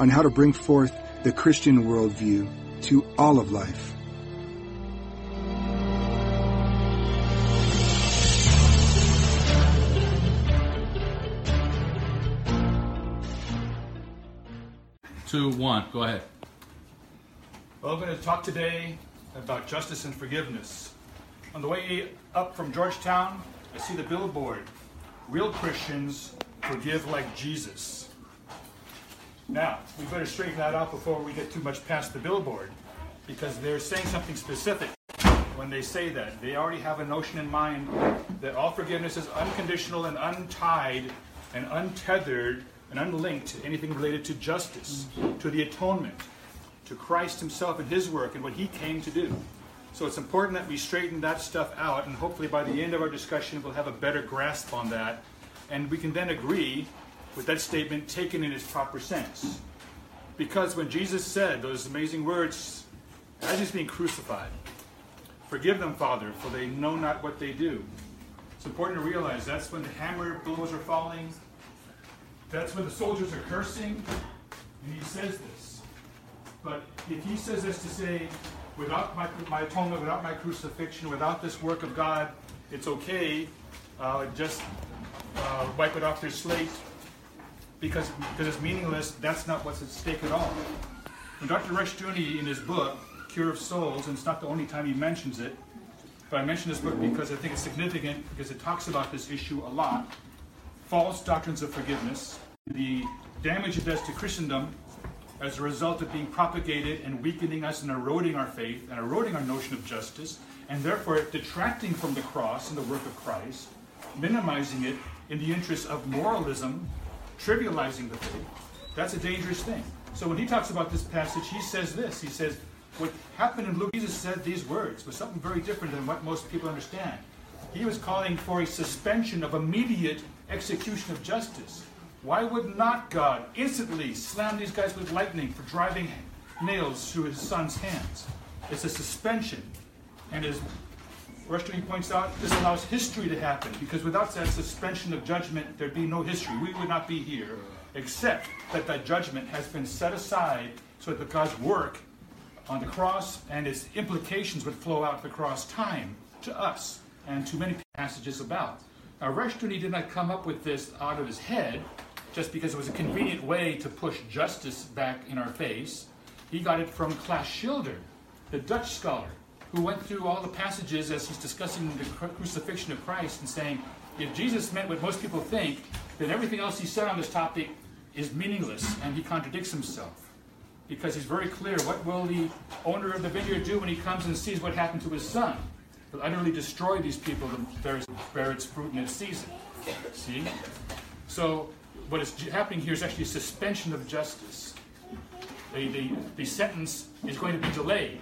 on how to bring forth the Christian worldview to all of life. Two, one, go ahead. Well, I'm going to talk today about justice and forgiveness. On the way up from Georgetown, I see the billboard, "Real Christians forgive like Jesus." Now, we better straighten that out before we get too much past the billboard, because they're saying something specific when they say that. They already have a notion in mind that all forgiveness is unconditional and untied and untethered and unlinked to anything related to justice, to the atonement, to Christ himself and his work and what he came to do. So it's important that we straighten that stuff out, and hopefully by the end of our discussion we'll have a better grasp on that, and we can then agree with that statement taken in its proper sense. Because when Jesus said those amazing words as he's being crucified, "Forgive them, Father, for they know not what they do," it's important to realize that's when the hammer blows are falling, that's when the soldiers are cursing, and he says this. But if he says this to say, without my atonement, without my crucifixion, without this work of God, it's okay, just wipe it off their slate, because it's meaningless, that's not what's at stake at all. And Dr. Rushdoony, in his book, Cure of Souls, and it's not the only time he mentions it, but I mention this book because I think it's significant, because it talks about this issue a lot, false doctrines of forgiveness, the damage it does to Christendom as a result of being propagated and weakening us and eroding our faith and eroding our notion of justice, and therefore detracting from the cross and the work of Christ, minimizing it in the interest of moralism, trivializing the faith. That's a dangerous thing. So when he talks about this passage, he says this. He says, what happened in Luke, Jesus said these words, was something very different than what most people understand. He was calling for a suspension of immediate execution of justice. Why would not God instantly slam these guys with lightning for driving nails through his son's hands? It's a suspension. And as Rushdoony points out, this allows history to happen, because without that suspension of judgment, there'd be no history. We would not be here, except that that judgment has been set aside so that God's work on the cross and its implications would flow out the cross time to us and to many passages about. Now, Rushdoony did not come up with this out of his head just because it was a convenient way to push justice back in our face. He got it from Klaas Schilder, the Dutch scholar, who went through all the passages as he's discussing the crucifixion of Christ and saying, if Jesus meant what most people think, then everything else he said on this topic is meaningless, and he contradicts himself. Because he's very clear, what will the owner of the vineyard do when he comes and sees what happened to his son? He'll utterly destroy these people that bear its fruit in its season. See? So what is happening here is actually a suspension of justice. The sentence is going to be delayed.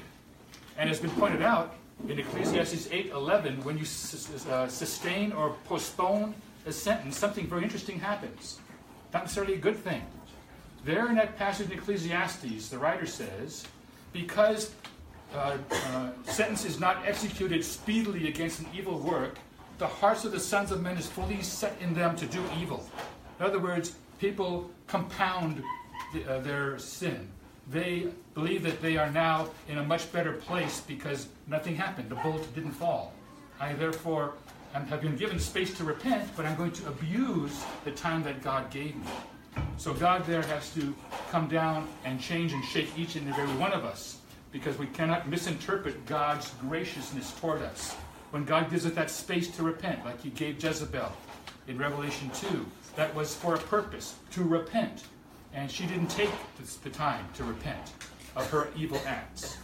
And it's been pointed out in Ecclesiastes 8:11, when you sustain or postpone a sentence, something very interesting happens. Not necessarily a good thing. There in that passage in Ecclesiastes, the writer says, because sentence is not executed speedily against an evil work, the hearts of the sons of men is fully set in them to do evil. In other words, people compound their sin. They believe that they are now in a much better place because nothing happened. The bolt didn't fall. I therefore have been given space to repent, but I'm going to abuse the time that God gave me. So God there has to come down and change and shake each and every one of us, because we cannot misinterpret God's graciousness toward us. When God gives us that space to repent, like he gave Jezebel in Revelation 2, that was for a purpose, to repent. And she didn't take the time to repent of her evil acts.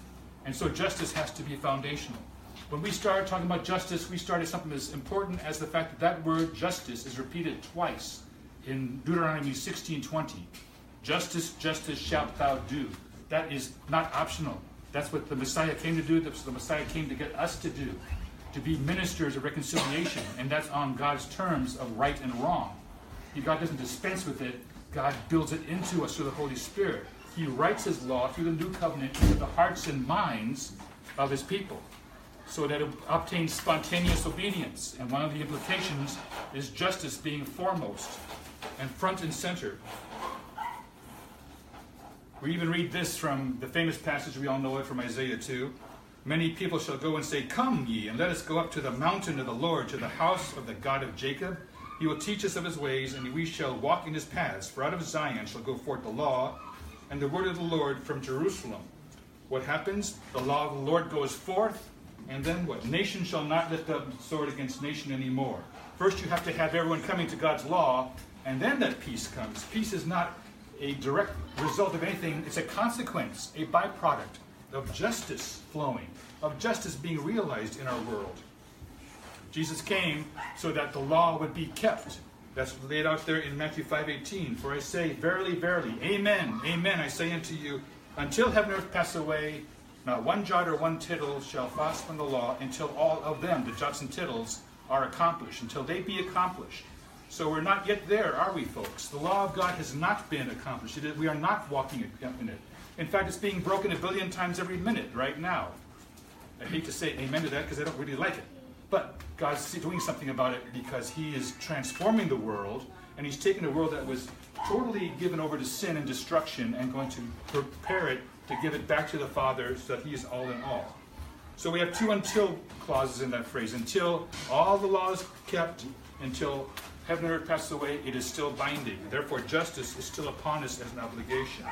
And so justice has to be foundational. When we start talking about justice, we started something as important as the fact that that word justice is repeated twice in Deuteronomy 16:20. Justice, justice shalt thou do. That is not optional. That's what the Messiah came to do. That's what the Messiah came to get us to do, to be ministers of reconciliation. And that's on God's terms of right and wrong. God doesn't dispense with it. God builds it into us through the Holy Spirit. He writes his law through the new covenant into the hearts and minds of his people, so that it obtains spontaneous obedience. And one of the implications is justice being foremost and front and center. We even read this from the famous passage, we all know it, from Isaiah 2. Many people shall go and say, "Come ye, and let us go up to the mountain of the Lord, to the house of the God of Jacob. He will teach us of his ways, and we shall walk in his paths. For out of Zion shall go forth the law, and the word of the Lord from Jerusalem." What happens? The law of the Lord goes forth, and then what? Nation shall not lift up sword against nation anymore. First you have to have everyone coming to God's law, and then that peace comes. Peace is not a direct result of anything. It's a consequence, a byproduct of justice flowing, of justice being realized in our world. Jesus came so that the law would be kept. That's laid out there in Matthew 5:18. "For I say, verily, verily, amen, amen, I say unto you, until heaven and earth pass away, not one jot or one tittle shall pass from the law, until all of them, the jots and tittles, are accomplished," until they be accomplished. So we're not yet there, are we, folks? The law of God has not been accomplished. We are not walking in it. In fact, it's being broken a billion times every minute right now. I hate to say amen to that because I don't really like it. But God's doing something about it, because he is transforming the world, and he's taken a world that was totally given over to sin and destruction and going to prepare it to give it back to the Father, so that he is all in all. So we have two until clauses in that phrase. Until all the law is kept, until heaven and earth passes away, it is still binding. Therefore, justice is still upon us as an obligation.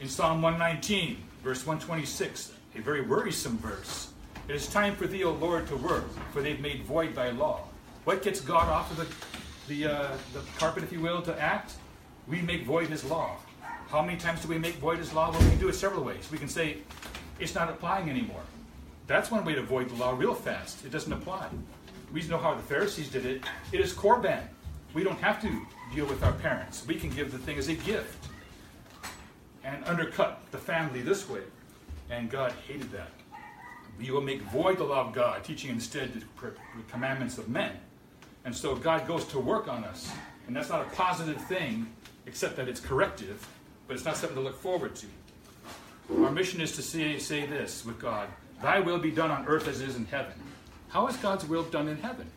In Psalm 119, verse 126, a very worrisome verse, "It is time for thee, O Lord, to work, for they've made void thy law." What gets God off of the carpet, if you will, to act? We make void his law. How many times do we make void his law? Well, we can do it several ways. We can say, it's not applying anymore. That's one way to void the law real fast. It doesn't apply. We know how the Pharisees did it. It is korban. We don't have to deal with our parents. We can give the thing as a gift and undercut the family this way. And God hated that. "You will make void the law of God," teaching instead the commandments of men. And so God goes to work on us. And that's not a positive thing, except that it's corrective, but it's not something to look forward to. Our mission is to say this with God: "Thy will be done on earth as it is in heaven." How is God's will done in heaven?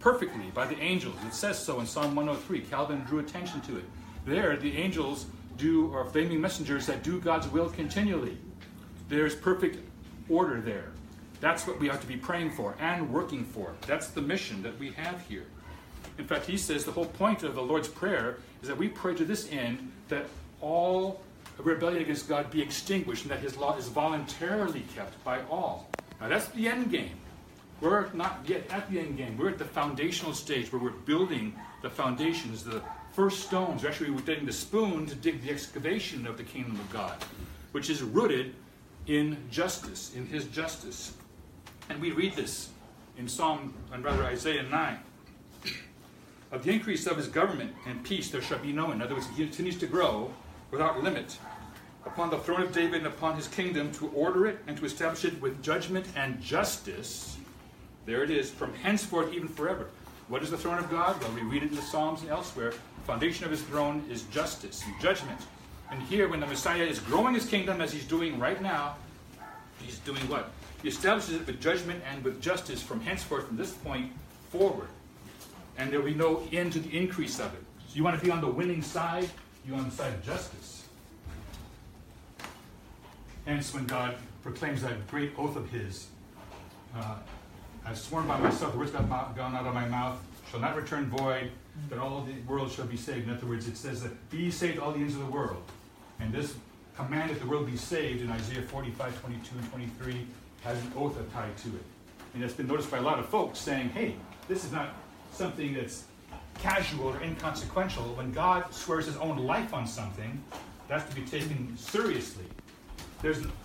Perfectly, by the angels. It says so in Psalm 103. Calvin drew attention to it. There, the angels are flaming messengers that do God's will continually. There's perfect order there. That's what we ought to be praying for and working for. That's the mission that we have here. In fact, he says the whole point of the Lord's Prayer is that we pray to this end, that all rebellion against God be extinguished, and that his law is voluntarily kept by all. Now that's the end game. We're not yet at the end game. We're at the foundational stage where we're building the foundations, the first stones. We're actually getting the spoon to dig the excavation of the kingdom of God, which is rooted in justice, in his justice. And we read this in Isaiah 9. "Of the increase of his government and peace there shall be no end." In other words, he continues to grow without limit, "upon the throne of David and upon his kingdom, to order it and to establish it with judgment and justice." There it is, "from henceforth even forever." What is the throne of God? Well, we read it in the Psalms and elsewhere. The foundation of his throne is justice and judgment. And here, when the Messiah is growing his kingdom, as he's doing right now, he's doing what? He establishes it with judgment and with justice from henceforth, from this point forward. And there will be no end to the increase of it. So you want to be on the winning side? You're on the side of justice. Hence, when God proclaims that great oath of his, "I've sworn by myself, the words that have gone out of my mouth shall not return void, that all the world shall be saved." In other words, it says that, "Be saved all the ends of the world." And this command that the world be saved in Isaiah 45, 22, and 23 has an oath tied to it. And that's been noticed by a lot of folks saying, hey, this is not something that's casual or inconsequential. When God swears his own life on something, that's to be taken seriously.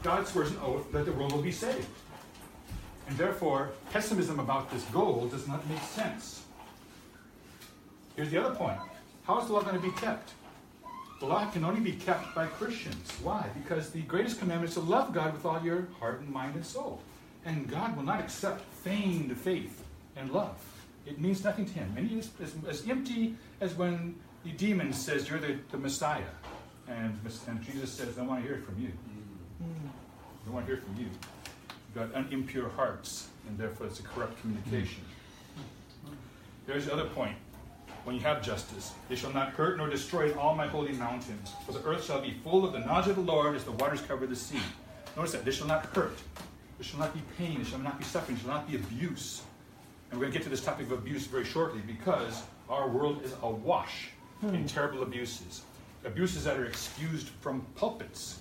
God swears an oath that the world will be saved. And therefore, pessimism about this goal does not make sense. Here's the other point. How is the law going to be kept? The law can only be kept by Christians. Why? Because the greatest commandment is to love God with all your heart and mind and soul. And God will not accept feigned faith and love. It means nothing to him. And he is as empty as when the demon says, you're the Messiah. And Jesus says, I want to hear it from you. I want to hear from you. You've got impure hearts, and therefore it's a corrupt communication. There's the other point. When you have justice, they shall not hurt nor destroy in all my holy mountains. For the earth shall be full of the knowledge of the Lord as the waters cover the sea. Notice that. They shall not hurt. There shall not be pain. There shall not be suffering. There shall not be abuse. And we're going to get to this topic of abuse very shortly, because our world is awash in terrible abuses. Abuses that are excused from pulpits.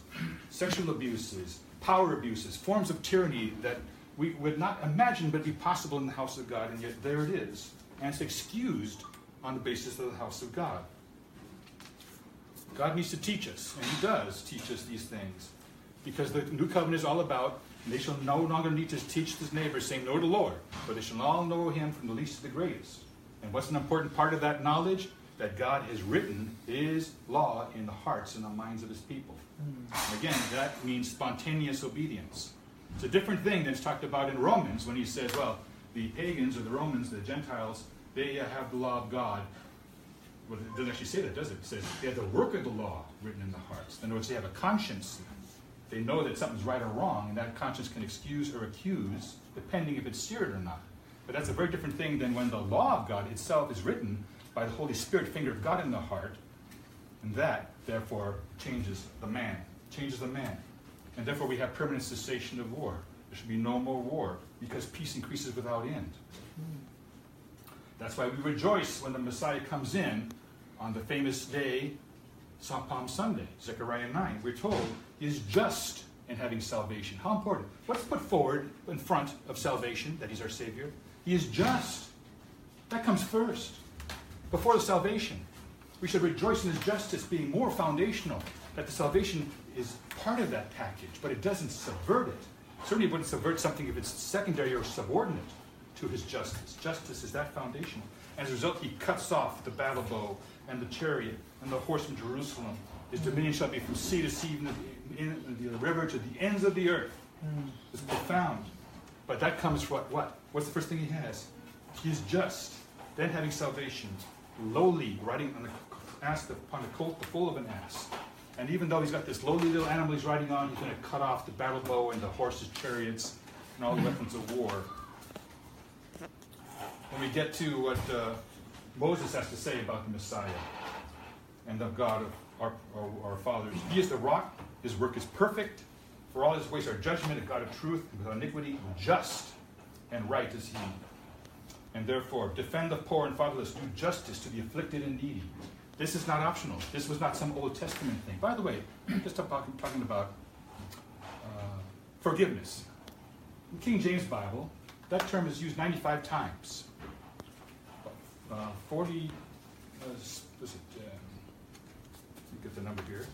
Sexual abuses, power abuses, forms of tyranny that we would not imagine would be possible in the house of God, and yet there it is. And it's excused on the basis of the house of God. God needs to teach us, and he does teach us these things, because the new covenant is all about, and they shall no longer need to teach his neighbor, saying, know the Lord, for they shall all know him from the least to the greatest. And what's an important part of that knowledge? That God has written his law in the hearts and the minds of his people. And again, that means spontaneous obedience. It's a different thing than it's talked about in Romans, when he said, well, the pagans or the Romans, the Gentiles, they have the law of God. Well, it doesn't actually say that, does it? It says they have the work of the law written in the hearts. In other words, they have a conscience. They know that something's right or wrong, and that conscience can excuse or accuse, depending if it's seared or not. But that's a very different thing than when the law of God itself is written by the Holy Spirit, finger of God in the heart, and that, therefore, changes the man. Changes the man. And therefore, we have permanent cessation of war. There should be no more war, because peace increases without end. That's why we rejoice when the Messiah comes in on the famous day, Palm Sunday, Zechariah 9. We're told he is just in having salvation. How important. What's put forward in front of salvation, that he's our Savior? He is just. That comes first, before the salvation. We should rejoice in his justice being more foundational, that the salvation is part of that package, but it doesn't subvert it. Certainly it wouldn't subvert something if it's secondary or subordinate to his justice. Justice is that foundation. As a result, he cuts off the battle bow and the chariot and the horse from Jerusalem. His dominion shall be from sea to sea, in the river to the ends of the earth. It's profound. But that comes from what? What's the first thing he has? He is just. Then having salvation, lowly, riding on the ass, upon a colt, the foal of an ass. And even though he's got this lowly little animal he's riding on, he's going to cut off the battle bow and the horses, chariots, and all the weapons of war. When we get to what Moses has to say about the Messiah and the God of our fathers. He is the rock. His work is perfect. For all his ways are judgment, a God of truth, and without iniquity, just and right is he. And therefore, defend the poor and fatherless. Do justice to the afflicted and needy. This is not optional. This was not some Old Testament thing. By the way, just talking about forgiveness. In the King James Bible, that term is used 95 times. let me get the number here.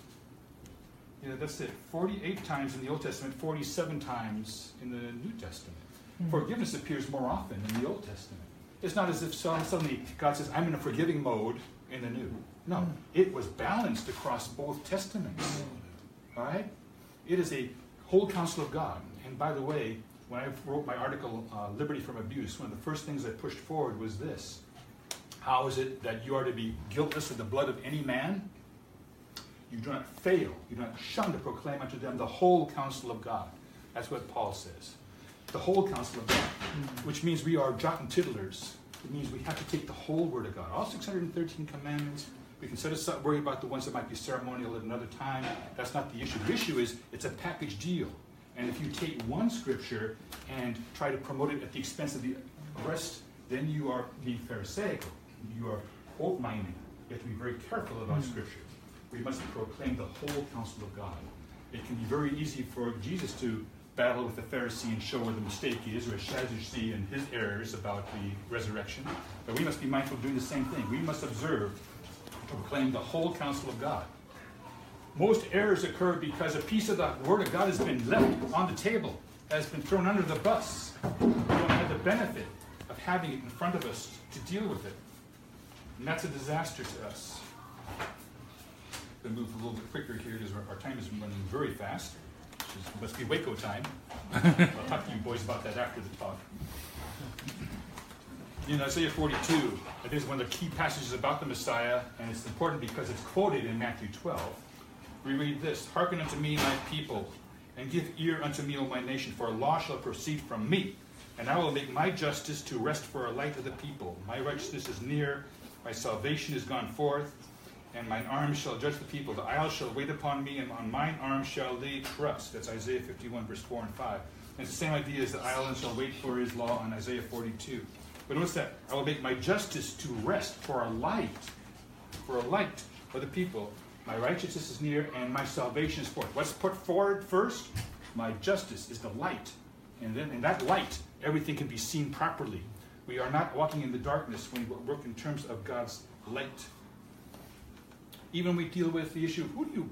Yeah, that's it. 48 times in the Old Testament, 47 times in the New Testament. Forgiveness appears more often in the Old Testament. It's not as if suddenly God says, I'm in a forgiving mode in the New. No, it was balanced across both Testaments. All right? It is a whole counsel of God. And by the way, when I wrote my article, Liberty from Abuse, one of the first things I pushed forward was this. How is it that you are to be guiltless of the blood of any man? You do not fail. You do not shun to proclaim unto them the whole counsel of God. That's what Paul says. The whole counsel of God, which means we are jot and tittlers. It means we have to take the whole word of God. All 613 commandments, we can set aside, worry about the ones that might be ceremonial at another time. That's not the issue. The issue is it's a package deal. And if you take one scripture and try to promote it at the expense of the rest, then you are being pharisaical. You are old-minded. You have to be very careful about scripture. We must proclaim the whole counsel of God. It can be very easy for Jesus to battle with the Pharisee and show where the mistake is, or a Sadducee and his errors about the resurrection. But we must be mindful of doing the same thing. We must observe to proclaim the whole counsel of God. Most errors occur because a piece of the Word of God has been left on the table, has been thrown under the bus. We don't have the benefit of having it in front of us to deal with it. And that's a disaster to us. to move a little bit quicker here because our time is running very fast. It must be Waco time. I'll talk to you boys about that after the talk. In Isaiah 42, it is one of the key passages about the Messiah, and it's important because it's quoted in Matthew 12. We read this: "Hearken unto me, my people, and give ear unto me, O my nation, for a law shall proceed from me, and I will make my justice to rest for a light of the people. My righteousness is near, my salvation is gone forth, and mine arm shall judge the people. The isles shall wait upon me, and on mine arm shall they trust." That's Isaiah 51, verse 4 and 5. And it's the same idea as the island shall wait for his law in Isaiah 42. But notice that, I will make my justice to rest for a light for the people. My righteousness is near and my salvation is forth. What's put forward first? My justice is the light. And then in that light, everything can be seen properly. We are not walking in the darkness when we work in terms of God's light. Even we deal with the issue of who do you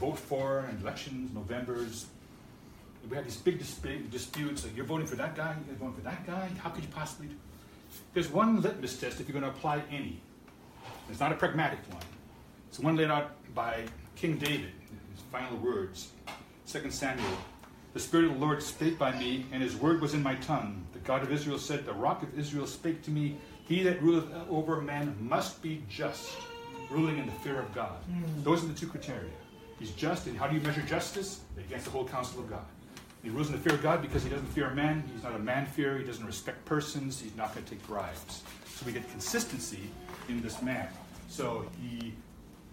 vote for in elections, Novembers. We have these big disputes. Like, you're voting for that guy, you're voting for that guy. How could you possibly do? There's one litmus test if you're going to apply any. It's not a pragmatic one. It's one laid out by King David in his final words. 2 Samuel. "The Spirit of the Lord spake by me, and his word was in my tongue. The God of Israel said, the Rock of Israel spake to me. He that ruleth over man must be just, ruling in the fear of God." Those are the two criteria. He's just, and how do you measure justice? Against the whole counsel of God. He rules in the fear of God because he doesn't fear man. He's not a man-fearer. He doesn't respect persons. He's not going to take bribes. So we get consistency in this man. So he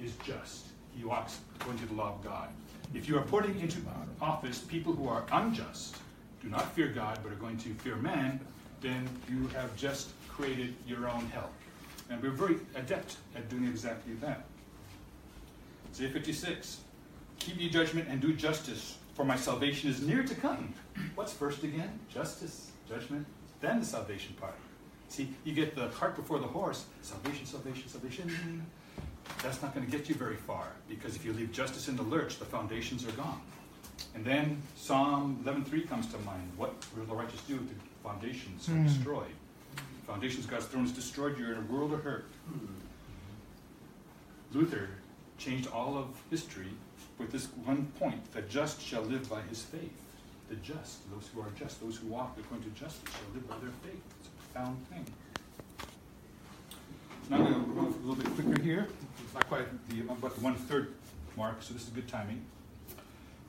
is just. He walks according to the law of God. If you are putting into office people who are unjust, do not fear God, but are going to fear man, then you have just created your own hell. And we're very adept at doing exactly that. Isaiah 56, "Keep ye judgment and do justice, for my salvation is near to come." What's first again? Justice, judgment, then the salvation part. See, you get the cart before the horse. Salvation, salvation, salvation. That's not going to get you very far, because if you leave justice in the lurch, the foundations are gone. And then Psalm 11:3 comes to mind. What will the righteous do if the foundations are destroyed? The foundations of God's throne is destroyed. You're in a world of hurt. Luther changed all of history with this one point: the just shall live by his faith. The just, those who are just, those who walk according to justice, shall live by their faith. It's a profound thing. Now I'm going to move a little bit quicker here. It's not quite about the 1/3 mark, so this is good timing.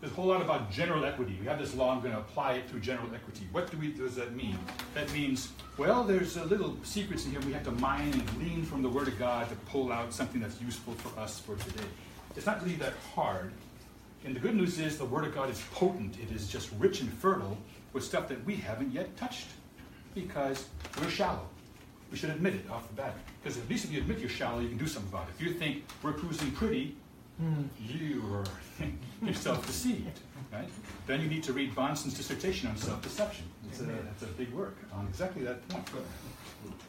There's a whole lot about general equity. We have this law, I'm going to apply it through general equity. What does that mean? That means, well, there's a little secrets in here we have to mine and glean from the Word of God to pull out something that's useful for us for today. It's not really that hard. And the good news is the Word of God is potent. It is just rich and fertile with stuff that we haven't yet touched because we're shallow. We should admit it off the bat. Because at least if you admit you're shallow, you can do something about it. If you think we're cruising pretty, you are yourself deceived, right? Then you need to read Bonson's dissertation on self-deception. That's a big work on exactly that point.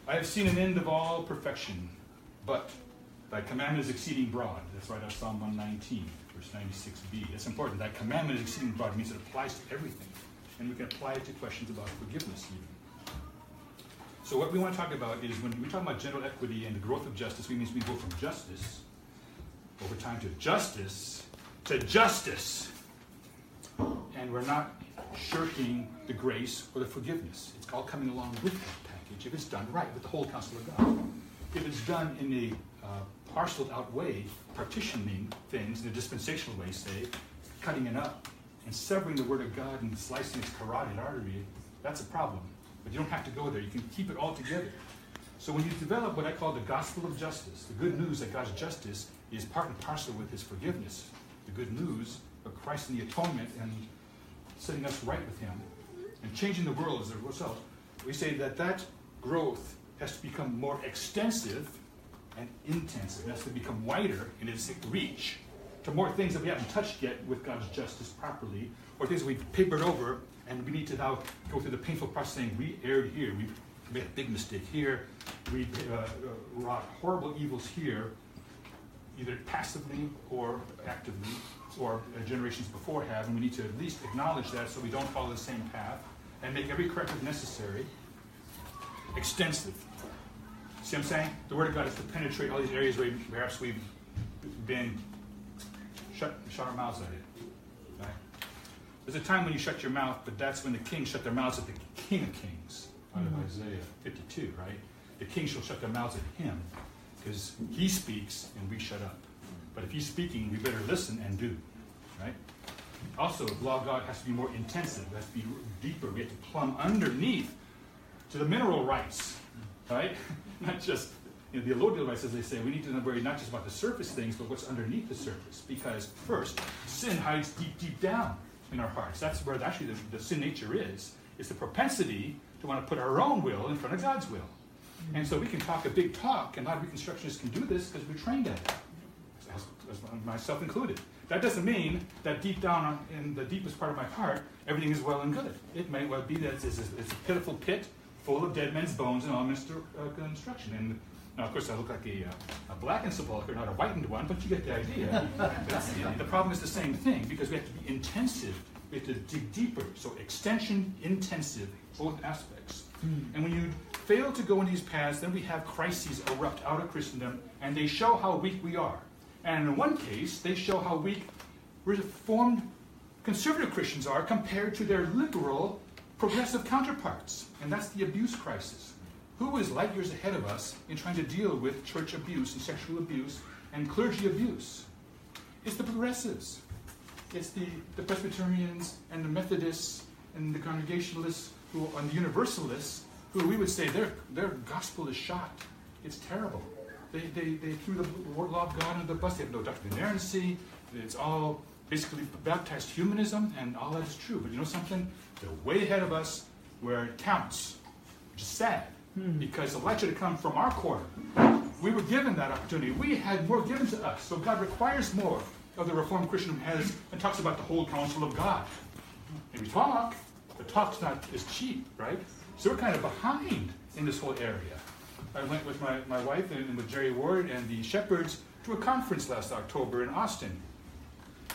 "I have seen an end of all perfection, but thy commandment is exceeding broad." That's right out of Psalm 119, verse 96b. It's important. Thy commandment is exceeding broad. It means it applies to everything. And we can apply it to questions about forgiveness even. So what we want to talk about is when we talk about general equity and the growth of justice, we mean we go from justice over time to justice to justice. And we're not shirking the grace or the forgiveness. It's all coming along with that package if it's done right with the whole counsel of God. If it's done in a parceled out way, partitioning things in a dispensational way, say, cutting it up and severing the Word of God and slicing its carotid artery, that's a problem. But you don't have to go there. You can keep it all together. So when you develop what I call the gospel of justice, the good news that God's justice is part and parcel with his forgiveness, the good news of Christ and the atonement and setting us right with him and changing the world as a result, we say that that growth has to become more extensive and intensive. It has to become wider in its reach to more things that we haven't touched yet with God's justice properly, or things we've papered over, and we need to now go through the painful process saying, we erred here, we made a big mistake here, we wrought horrible evils here, either passively or actively, or generations before have, and we need to at least acknowledge that so we don't follow the same path, and make every corrective necessary extensive. See what I'm saying? The Word of God is to penetrate all these areas where perhaps we've been shut our mouths at it. Right? There's a time when you shut your mouth, but that's when the king shut their mouths at the King of Kings, out of Isaiah 52, right? The king shall shut their mouths at him, because he speaks and we shut up. But if he's speaking, we better listen and do, right? Also, the law of God has to be more intensive, it has to be deeper. We have to plumb underneath to the mineral rights, right? Not just, you know, the allodial rights, as they say, we need to worry not just about the surface things, but what's underneath the surface. Because first, sin hides deep, deep down in our hearts. That's where actually the sin nature is. It's the propensity to want to put our own will in front of God's will. And so we can talk a big talk, and a lot of Reconstructionists can do this because we're trained at it. Myself included. That doesn't mean that deep down in the deepest part of my heart, everything is well and good. It may well be that it's a pitiful pit full of dead men's bones and all misconstruction. And now, of course, I look like a blackened sepulcher, not a whitened one, but you get the idea. The problem is the same thing, because we have to be intensive. We have to dig deeper. So extension, intensive, both aspects. And when you fail to go in these paths, then we have crises erupt out of Christendom, and they show how weak we are. And in one case, they show how weak Reformed conservative Christians are compared to their liberal progressive counterparts. And that's the abuse crisis. Who is light years ahead of us in trying to deal with church abuse and sexual abuse and clergy abuse? It's the progressives. It's the Presbyterians and the Methodists and the Congregationalists and the Universalists, who we would say their gospel is shot. It's terrible. They threw the law of God under the bus. They have no doctrine of inerrancy. It's all basically baptized humanism, and all that is true. But you know something? They're way ahead of us where it counts, which is sad, because the light should have come from our quarter. We were given that opportunity. We had more given to us. So God requires more of the Reformed Christian who has and talks about the whole counsel of God. And we talk, but talk's not as cheap, right? So we're kind of behind in this whole area. I went with my wife and with Jerry Ward and the Shepherds to a conference last October in Austin.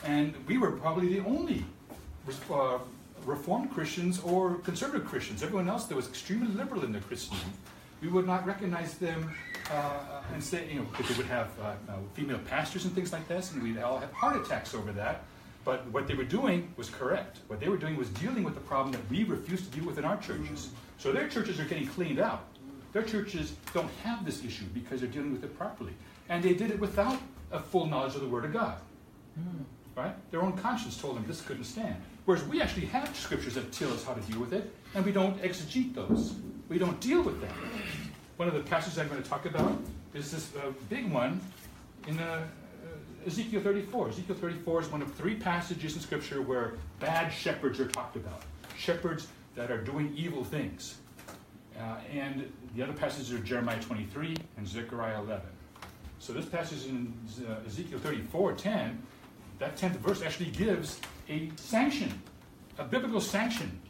And we were probably the only Reformed Christians or conservative Christians. Everyone else that was extremely liberal in their Christendom, we would not recognize them and say, you know, because they would have female pastors and things like this, and we'd all have heart attacks over that. But what they were doing was correct. What they were doing was dealing with the problem that we refuse to deal with in our churches. So their churches are getting cleaned out. Their churches don't have this issue because they're dealing with it properly. And they did it without a full knowledge of the Word of God. Right? Their own conscience told them this couldn't stand. Whereas we actually have scriptures that tell us how to deal with it, and we don't exegete those. We don't deal with them. One of the passages I'm going to talk about is this big one in Ezekiel 34. Ezekiel 34 is one of three passages in scripture where bad shepherds are talked about. Shepherds that are doing evil things. And the other passages are Jeremiah 23 and Zechariah 11. So this passage in Ezekiel 34:10, that 10th verse actually gives a sanction, a biblical sanction.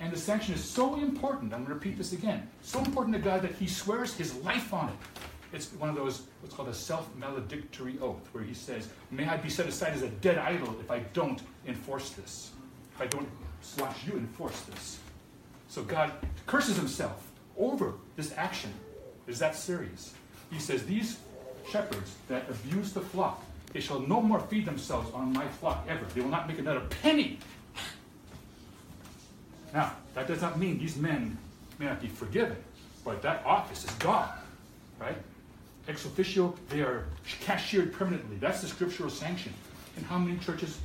And the sanction is so important, I'm going to repeat this again, so important to God that he swears his life on it. It's one of those, what's called a self-maledictory oath, where he says, may I be set aside as a dead idol if I don't enforce this, if I don't watch you enforce this. So God curses himself over this action. Is that serious? He says, these shepherds that abuse the flock, they shall no more feed themselves on my flock ever. They will not make another penny. Now, that does not mean these men may not be forgiven, but that office is gone, right? Ex officio, they are cashiered permanently. That's the scriptural sanction. And how many churches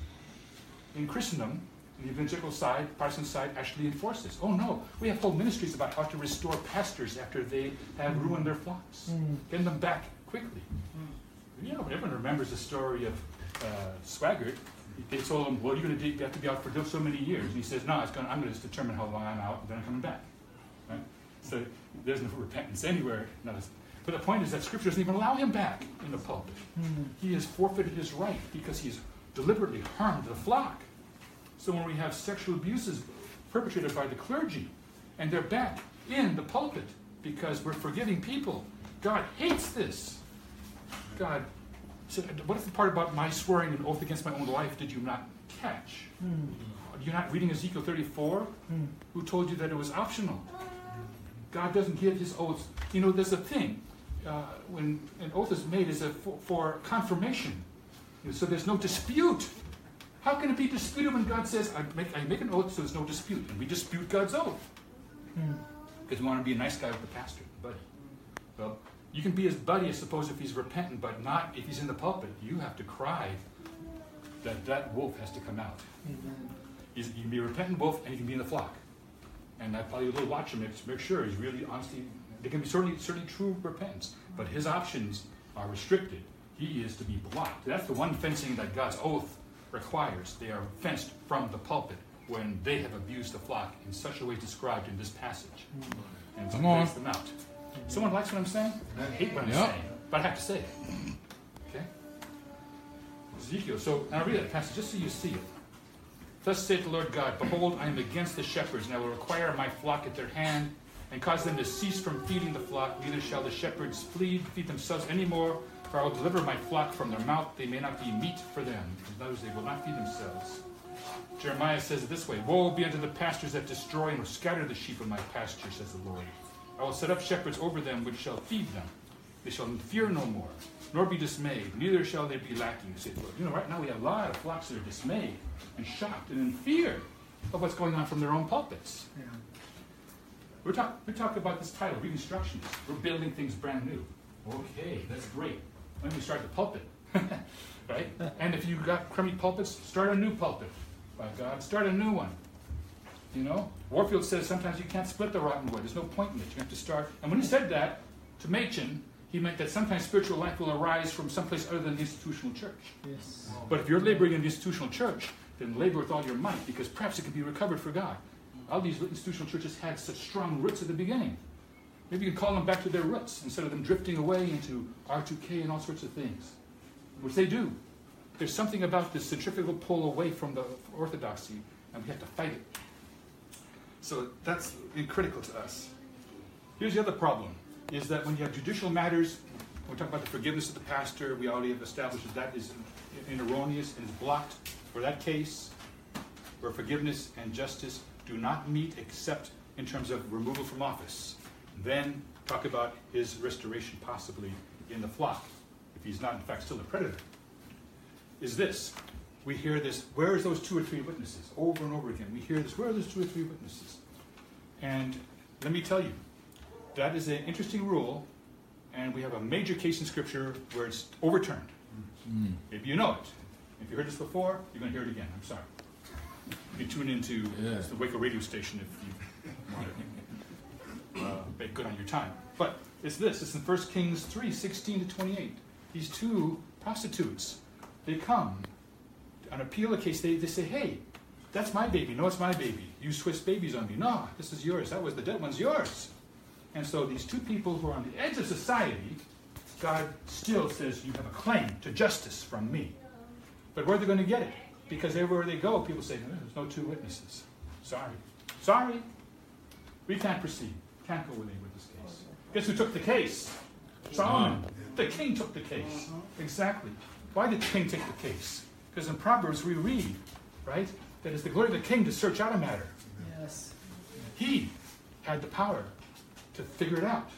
in Christendom, the evangelical side, Protestant side, actually enforces. Oh no, we have whole ministries about how to restore pastors after they have ruined their flocks. Get them back quickly. You know, everyone remembers the story of Swaggart. They told him, well, you're going to have to be out for so many years. And he says, no, I'm going to determine how long I'm out, and then I'm coming back. Right? So there's no repentance anywhere. But the point is that Scripture doesn't even allow him back in the pulpit. He has forfeited his right because he's deliberately harmed the flock. So when we have sexual abuses perpetrated by the clergy, and they're back in the pulpit because we're forgiving people, God hates this. God said, what if the part about my swearing an oath against my own life did you not catch? You're not reading Ezekiel 34? Who told you that it was optional? God doesn't give his oaths. You know, there's a thing. When an oath is made, it's for confirmation. So there's no dispute. How can it be disputed when God says, I make an oath, so there's no dispute? And we dispute God's oath. Because we want to be a nice guy with the pastor, buddy. Well, you can be his buddy, I suppose, if he's repentant, but not if he's in the pulpit. You have to cry that that wolf has to come out. You can be a repentant wolf, and you can be in the flock. And I probably will watch him to make sure he's really, honestly, there can be certainly true repentance, but his options are restricted. He is to be blocked. That's the one fencing that God's oath requires. They are fenced from the pulpit when they have abused the flock in such a way described in this passage. And so brings them out. Someone likes what I'm saying? I hate what I'm saying, but I have to say it. Okay? Ezekiel, so now read that passage just so you see it. Thus saith the Lord God, behold, I am against the shepherds, and I will require my flock at their hand, and cause them to cease from feeding the flock, neither shall the shepherds feed themselves any more, for I will deliver my flock from their mouth, they may not be meat for them. In other words, they will not feed themselves. Jeremiah says it this way, woe be unto the pastors that destroy and will scatter the sheep of my pasture, says the Lord. I will set up shepherds over them which shall feed them. They shall fear no more, nor be dismayed, neither shall they be lacking, saith the Lord. You know, right now we have a lot of flocks that are dismayed and shocked and in fear of what's going on from their own pulpits. Yeah. We're talking about this title, Reconstructionist. We're building things brand new. Okay, that's great. Let me start the pulpit, right? And if you've got crummy pulpits, start a new pulpit. By God, start a new one. You know, Warfield says sometimes you can't split the rotten wood. There's no point in it. You have to start. And when he said that to Machen, he meant that sometimes spiritual life will arise from someplace other than the institutional church. Yes. But if you're laboring in the institutional church, then labor with all your might, because perhaps it can be recovered for God. All these institutional churches had such strong roots at the beginning. Maybe you can call them back to their roots instead of them drifting away into R2K and all sorts of things, which they do. There's something about this centrifugal pull away from the orthodoxy, and we have to fight it. So that's critical to us. Here's the other problem, is that when you have judicial matters, we're talking about the forgiveness of the pastor, we already have established that is erroneous and is blocked for that case, where forgiveness and justice do not meet except in terms of removal from office. Then talk about his restoration possibly in the flock, if he's not in fact still a predator. Is this, we hear this, where is those two or three witnesses? Over and over again, we hear this, where are those two or three witnesses? And let me tell you, that is an interesting rule, and we have a major case in Scripture where it's overturned. If you know it, if you heard this before, you're going to hear it again, I'm sorry. You can tune into the Waco radio station if you want to make good on your time. But it's this. It's in 1 Kings 3, 16 to 28. These two prostitutes, they come on appeal a case. They say, hey, that's my baby. No, it's my baby. You Swiss babies on me. No, this is yours. That was the dead one's yours. And so these two people who are on the edge of society, God still says, you have a claim to justice from me. But where are they going to get it? Because everywhere they go, people say, no, there's no two witnesses. Sorry. We can't proceed. Can't go with this case. Guess who took the case? Solomon. The king took the case. Exactly. Why did the king take the case? Because in Proverbs we read, right, that it's the glory of the king to search out a matter. Yes. He had the power to figure it out.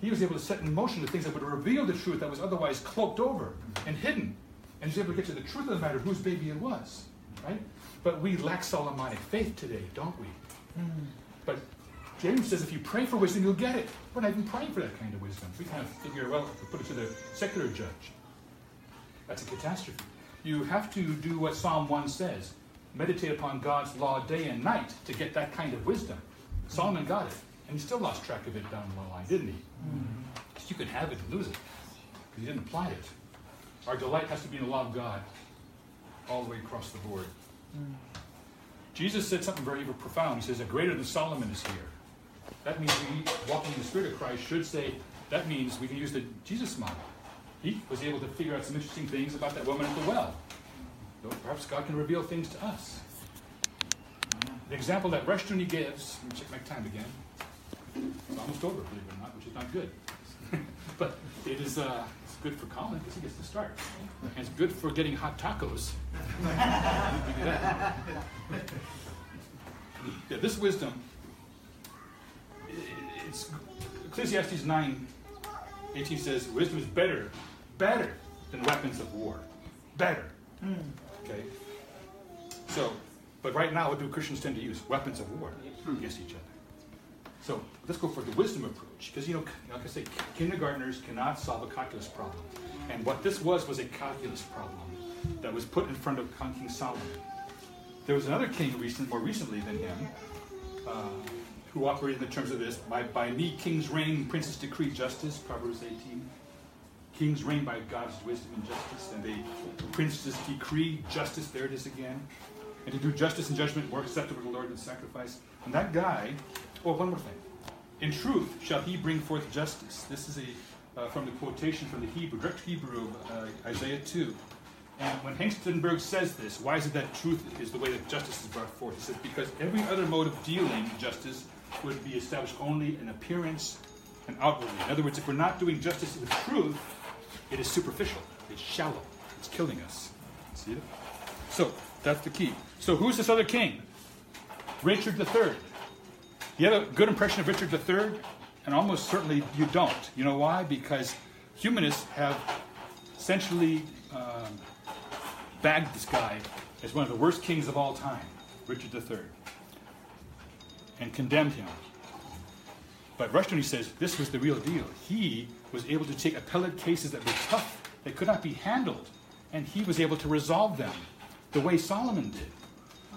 He was able to set in motion the things that would reveal the truth that was otherwise cloaked over and hidden. And he's able to get to the truth of the matter, whose baby it was, right? But we lack Solomonic faith today, don't we? But James says if you pray for wisdom, you'll get it. We're not even praying for that kind of wisdom. We kind of figure, well, if we put it to the secular judge, that's a catastrophe. You have to do what Psalm 1 says, meditate upon God's law day and night to get that kind of wisdom. Solomon got it, and he still lost track of it down the line, didn't he? So you could have it and lose it, because he didn't apply it. Our delight has to be in the law of God all the way across the board. Jesus said something very profound. He says that greater than Solomon is here. That means we, walking in the Spirit of Christ, should say, that means we can use the Jesus model. He was able to figure out some interesting things about that woman at the well. So perhaps God can reveal things to us. The example that Rushdoony gives, let me check my time again. It's almost over, believe it or not, which is not good. But it is... good for Colin because he gets to start. And it's good for getting hot tacos. This wisdom, it's Ecclesiastes 9:18 says, wisdom is better than weapons of war. better. Okay? So, but right now what do Christians tend to use? Weapons of war against each other. So let's go for the wisdom approach, because, you know, like I say, kindergartners cannot solve a calculus problem. And what this was a calculus problem that was put in front of King Solomon. There was another king more recently than him, who operated in the terms of this. By me, kings reign, princes decree justice, Proverbs 18. Kings reign by God's wisdom and justice, and princes decree justice, there it is again. And to do justice and judgment more acceptable to the Lord than sacrifice. And that guy, oh, one more thing. In truth shall he bring forth justice. This is from the quotation from the Hebrew, direct Hebrew of Isaiah 2. And when Hengstenberg says this, why is it that truth is the way that justice is brought forth? He says, because every other mode of dealing justice would be established only in appearance and outwardly. In other words, if we're not doing justice with truth, it is superficial, it's shallow, it's killing us. See it? So, that's the key. So who's this other king? Richard III. You have a good impression of Richard III? And almost certainly you don't. You know why? Because humanists have essentially... bagged this guy as one of the worst kings of all time, Richard III, and condemned him. But Rushdoony says this was the real deal. He was able to take appellate cases that were tough, that could not be handled, and he was able to resolve them the way Solomon did.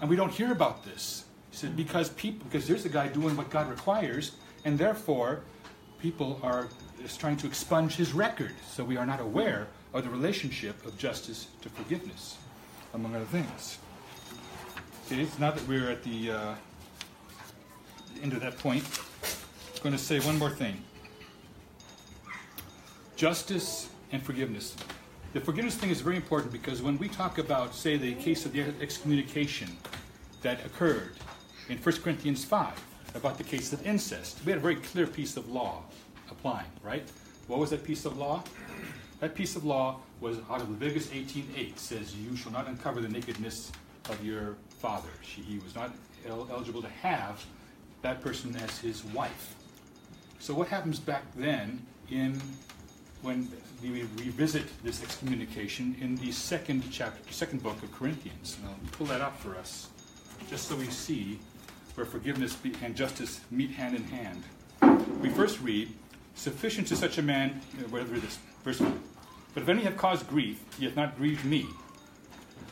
And we don't hear about this. He said, because there's a guy doing what God requires, and therefore people are just trying to expunge his record, so we are not aware of the relationship of justice to forgiveness, among other things. Okay, so now that we're at the end of that point, I'm going to say one more thing. Justice and forgiveness. The forgiveness thing is very important, because when we talk about, say, the case of the excommunication that occurred in 1 Corinthians 5, about the case of incest, we had a very clear piece of law applying, right? What was that piece of law? That piece of law was out of Leviticus 18:8, says, you shall not uncover the nakedness of your father. He was not eligible to have that person as his wife. So what happens back then when we revisit this excommunication in the second book of Corinthians? And I'll pull that up for us, just so we see where forgiveness and justice meet hand in hand. We first read, sufficient to such a man, whatever it is, verse 1. But if any have caused grief, he hath not grieved me.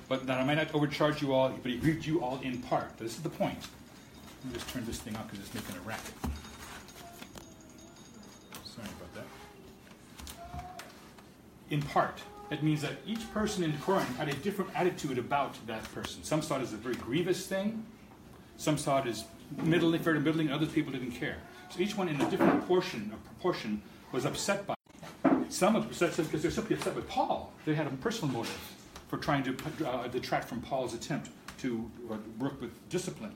But that I might not overcharge you all, but he grieved you all in part. But this is the point. Let me just turn this thing off because it's making a racket. Sorry about that. In part. That means that each person in Corinth had a different attitude about that person. Some saw it as a very grievous thing. Some saw it as middling, fair to middling, and other people didn't care. So each one in a different proportion was upset by it. Some are upset because they're simply upset with Paul. They had a personal motive for trying to detract from Paul's attempt to work with discipline.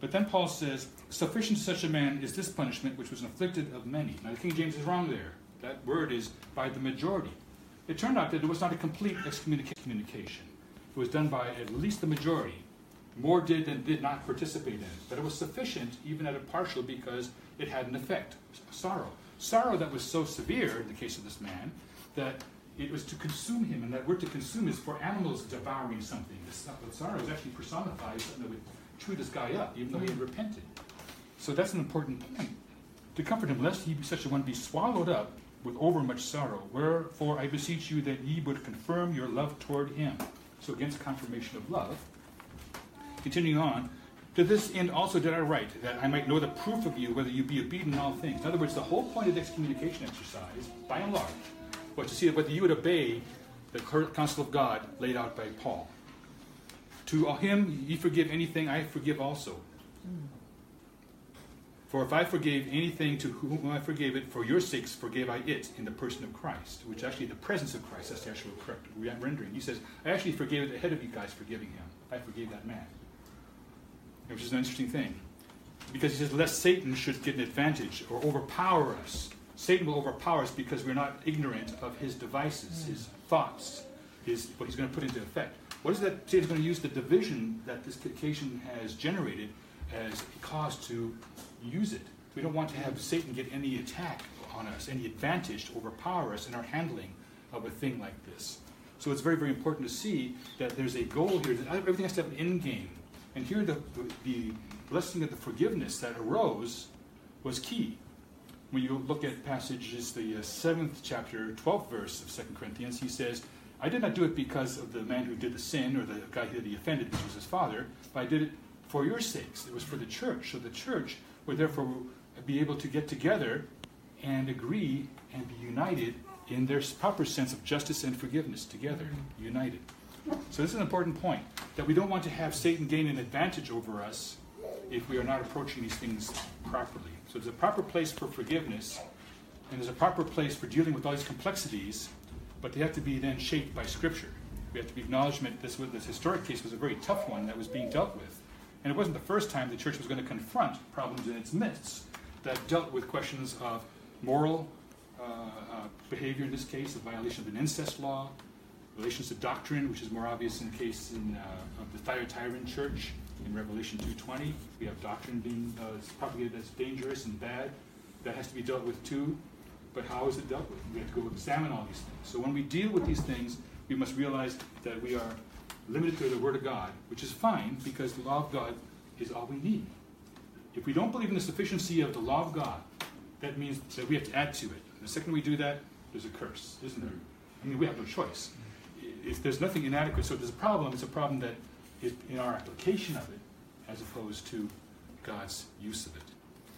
But then Paul says, sufficient to such a man is this punishment which was inflicted of many. Now the King James is wrong there. That word is by the majority. It turned out that it was not a complete excommunication. It was done by at least the majority. More did and did not participate in it. But it was sufficient, even at a partial, because it had an effect. Sorrow. Sorrow that was so severe, in the case of this man, that it was to consume him. And that word to consume is for animals devouring something. Sorrow is actually personified, something that would chew this guy up, even though he had repented. So that's an important point. To comfort him, lest he be such a one be swallowed up with overmuch sorrow. Wherefore I beseech you that ye would confirm your love toward him. So against confirmation of love. Continuing on, to this end also did I write, that I might know the proof of you, whether you be obedient in all things. In other words, the whole point of the excommunication exercise, by and large, was to see whether you would obey the counsel of God laid out by Paul. To him, ye forgive anything, I forgive also. For if I forgave anything to whom I forgave it, for your sakes forgave I it in the person of Christ, which actually the presence of Christ, that's the actual correct rendering. He says, I actually forgave it ahead of you guys forgiving him. I forgave that man. Which is an interesting thing. Because he says, lest Satan should get an advantage or overpower us. Satan will overpower us because we're not ignorant of his devices, his thoughts, what he's going to put into effect. What is that? Satan's going to use the division that this occasion has generated as a cause to use it. We don't want to have Satan get any attack on us, any advantage to overpower us in our handling of a thing like this. So it's very, very important to see that there's a goal here. That everything has to have an end game. And here the blessing of the forgiveness that arose was key. When you look at passages, the 7th chapter, 12th verse of 2 Corinthians, he says, I did not do it because of the man who did the sin or the guy that he offended, which was his father, but I did it for your sakes. It was for the church. So the church would therefore be able to get together and agree and be united in their proper sense of justice and forgiveness, together, united. So this is an important point, that we don't want to have Satan gain an advantage over us if we are not approaching these things properly. So there's a proper place for forgiveness, and there's a proper place for dealing with all these complexities, but they have to be then shaped by Scripture. We have to be acknowledgement that this historic case was a very tough one that was being dealt with. And it wasn't the first time the church was going to confront problems in its midst that dealt with questions of moral behavior, in this case, the violation of an incest law, relations to doctrine, which is more obvious in the case of the Thyatiran church in Revelation 2:20. We have doctrine being propagated as dangerous and bad. That has to be dealt with too. But how is it dealt with? We have to go examine all these things. So when we deal with these things, we must realize that we are limited to the Word of God, which is fine because the law of God is all we need. If we don't believe in the sufficiency of the law of God, that means that we have to add to it. The second we do that, there's a curse, isn't there? I mean, we have no choice. If there's nothing inadequate, so if there's a problem, it's a problem that is in our application of it as opposed to God's use of it.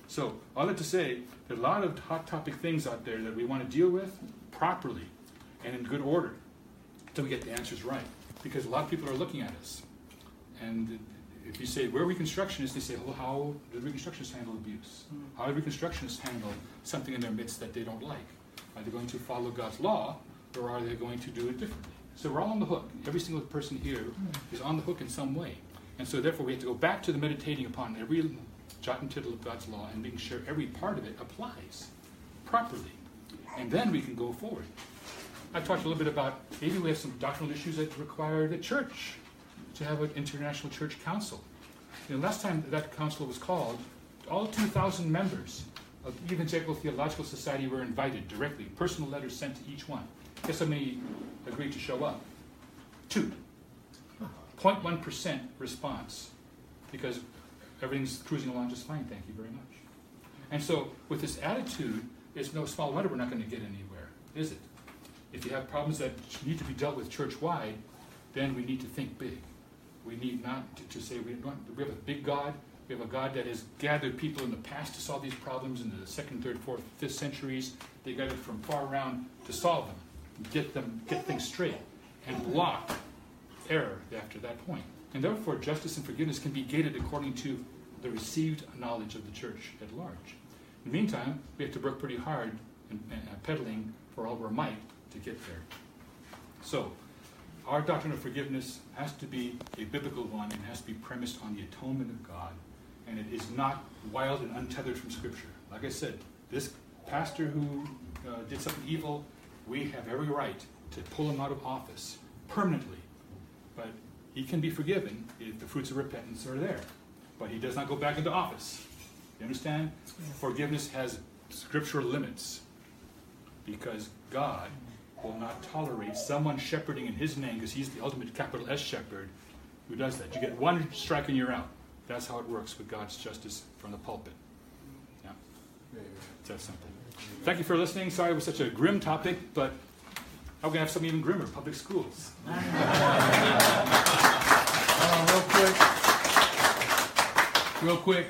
So, all that to say, there are a lot of hot topic things out there that we want to deal with properly and in good order until we get the answers right. Because a lot of people are looking at us. And if you say, we're Reconstructionists, they say, well, how do Reconstructionists handle abuse? How do Reconstructionists handle something in their midst that they don't like? Are they going to follow God's law, or are they going to do it differently? So we're all on the hook. Every single person here is on the hook in some way. And so therefore we have to go back to the meditating upon every jot and tittle of God's law and making sure every part of it applies properly. And then we can go forward. I talked a little bit about maybe we have some doctrinal issues that require the church to have an international church council. You know, last time that council was called, all 2,000 members of the Evangelical Theological Society were invited directly, personal letters sent to each one. Guess how many agreed to show up? 2. 0.1% response, because everything's cruising along just fine, thank you very much. And so with this attitude, it's no small wonder we're not going to get anywhere, is it? If you have problems that need to be dealt with church-wide, then we need to think big. We need not to say we have a big God. We have a God that has gathered people in the past to solve these problems in the 2nd, 3rd, 4th, 5th centuries. They gathered from far around to solve them, get things straight, and block error after that point. And therefore, justice and forgiveness can be gated according to the received knowledge of the church at large. In the meantime, we have to work pretty hard and peddling for all our might to get there. So, our doctrine of forgiveness has to be a biblical one and has to be premised on the atonement of God. And it is not wild and untethered from Scripture. Like I said, this pastor who did something evil, we have every right to pull him out of office permanently. But he can be forgiven if the fruits of repentance are there. But he does not go back into office. You understand? Forgiveness has scriptural limits because God will not tolerate someone shepherding in his name, because he's the ultimate capital S shepherd who does that. You get one strike and you're out. That's how it works with God's justice from the pulpit. Yeah, it's that simple. Thank you for listening. Sorry it was such a grim topic, but I'm going to have something even grimmer, public schools. Real quick,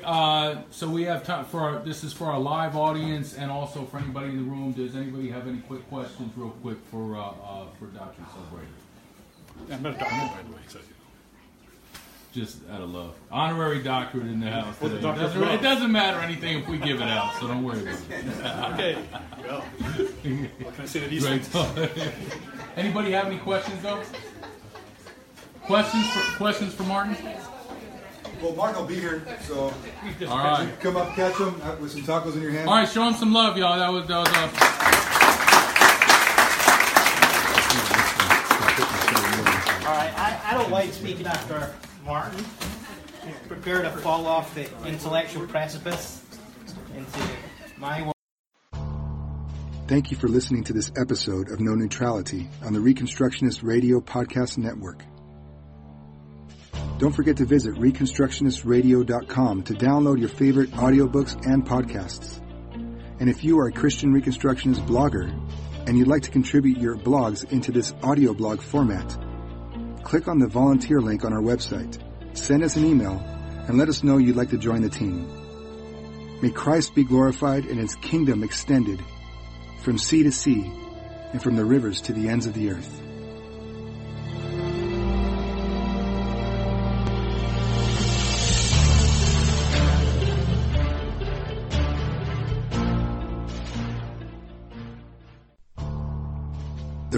so we have time for this is for our live audience and also for anybody in the room. Does anybody have any quick questions, real quick, for Dr. Celebrator? I'm not a doctor, by the way. So. Just out of love, honorary doctorate in the house. Well, it doesn't matter anything if we give it out, so don't worry about it. Okay. Well, what can I say to these things? Anybody have any questions, though? Questions for Martin? Well, Martin will be here, so all right. Come up, catch him with some tacos in your hand. All right, show him some love, y'all. That was. All right, I don't like speaking after Martin. Prepare to fall off the intellectual precipice into my world. Thank you for listening to this episode of No Neutrality on the Reconstructionist Radio Podcast Network. Don't forget to visit ReconstructionistRadio.com to download your favorite audiobooks and podcasts. And if you are a Christian Reconstructionist blogger and you'd like to contribute your blogs into this audio blog format, click on the volunteer link on our website, send us an email, and let us know you'd like to join the team. May Christ be glorified and His kingdom extended from sea to sea and from the rivers to the ends of the earth. The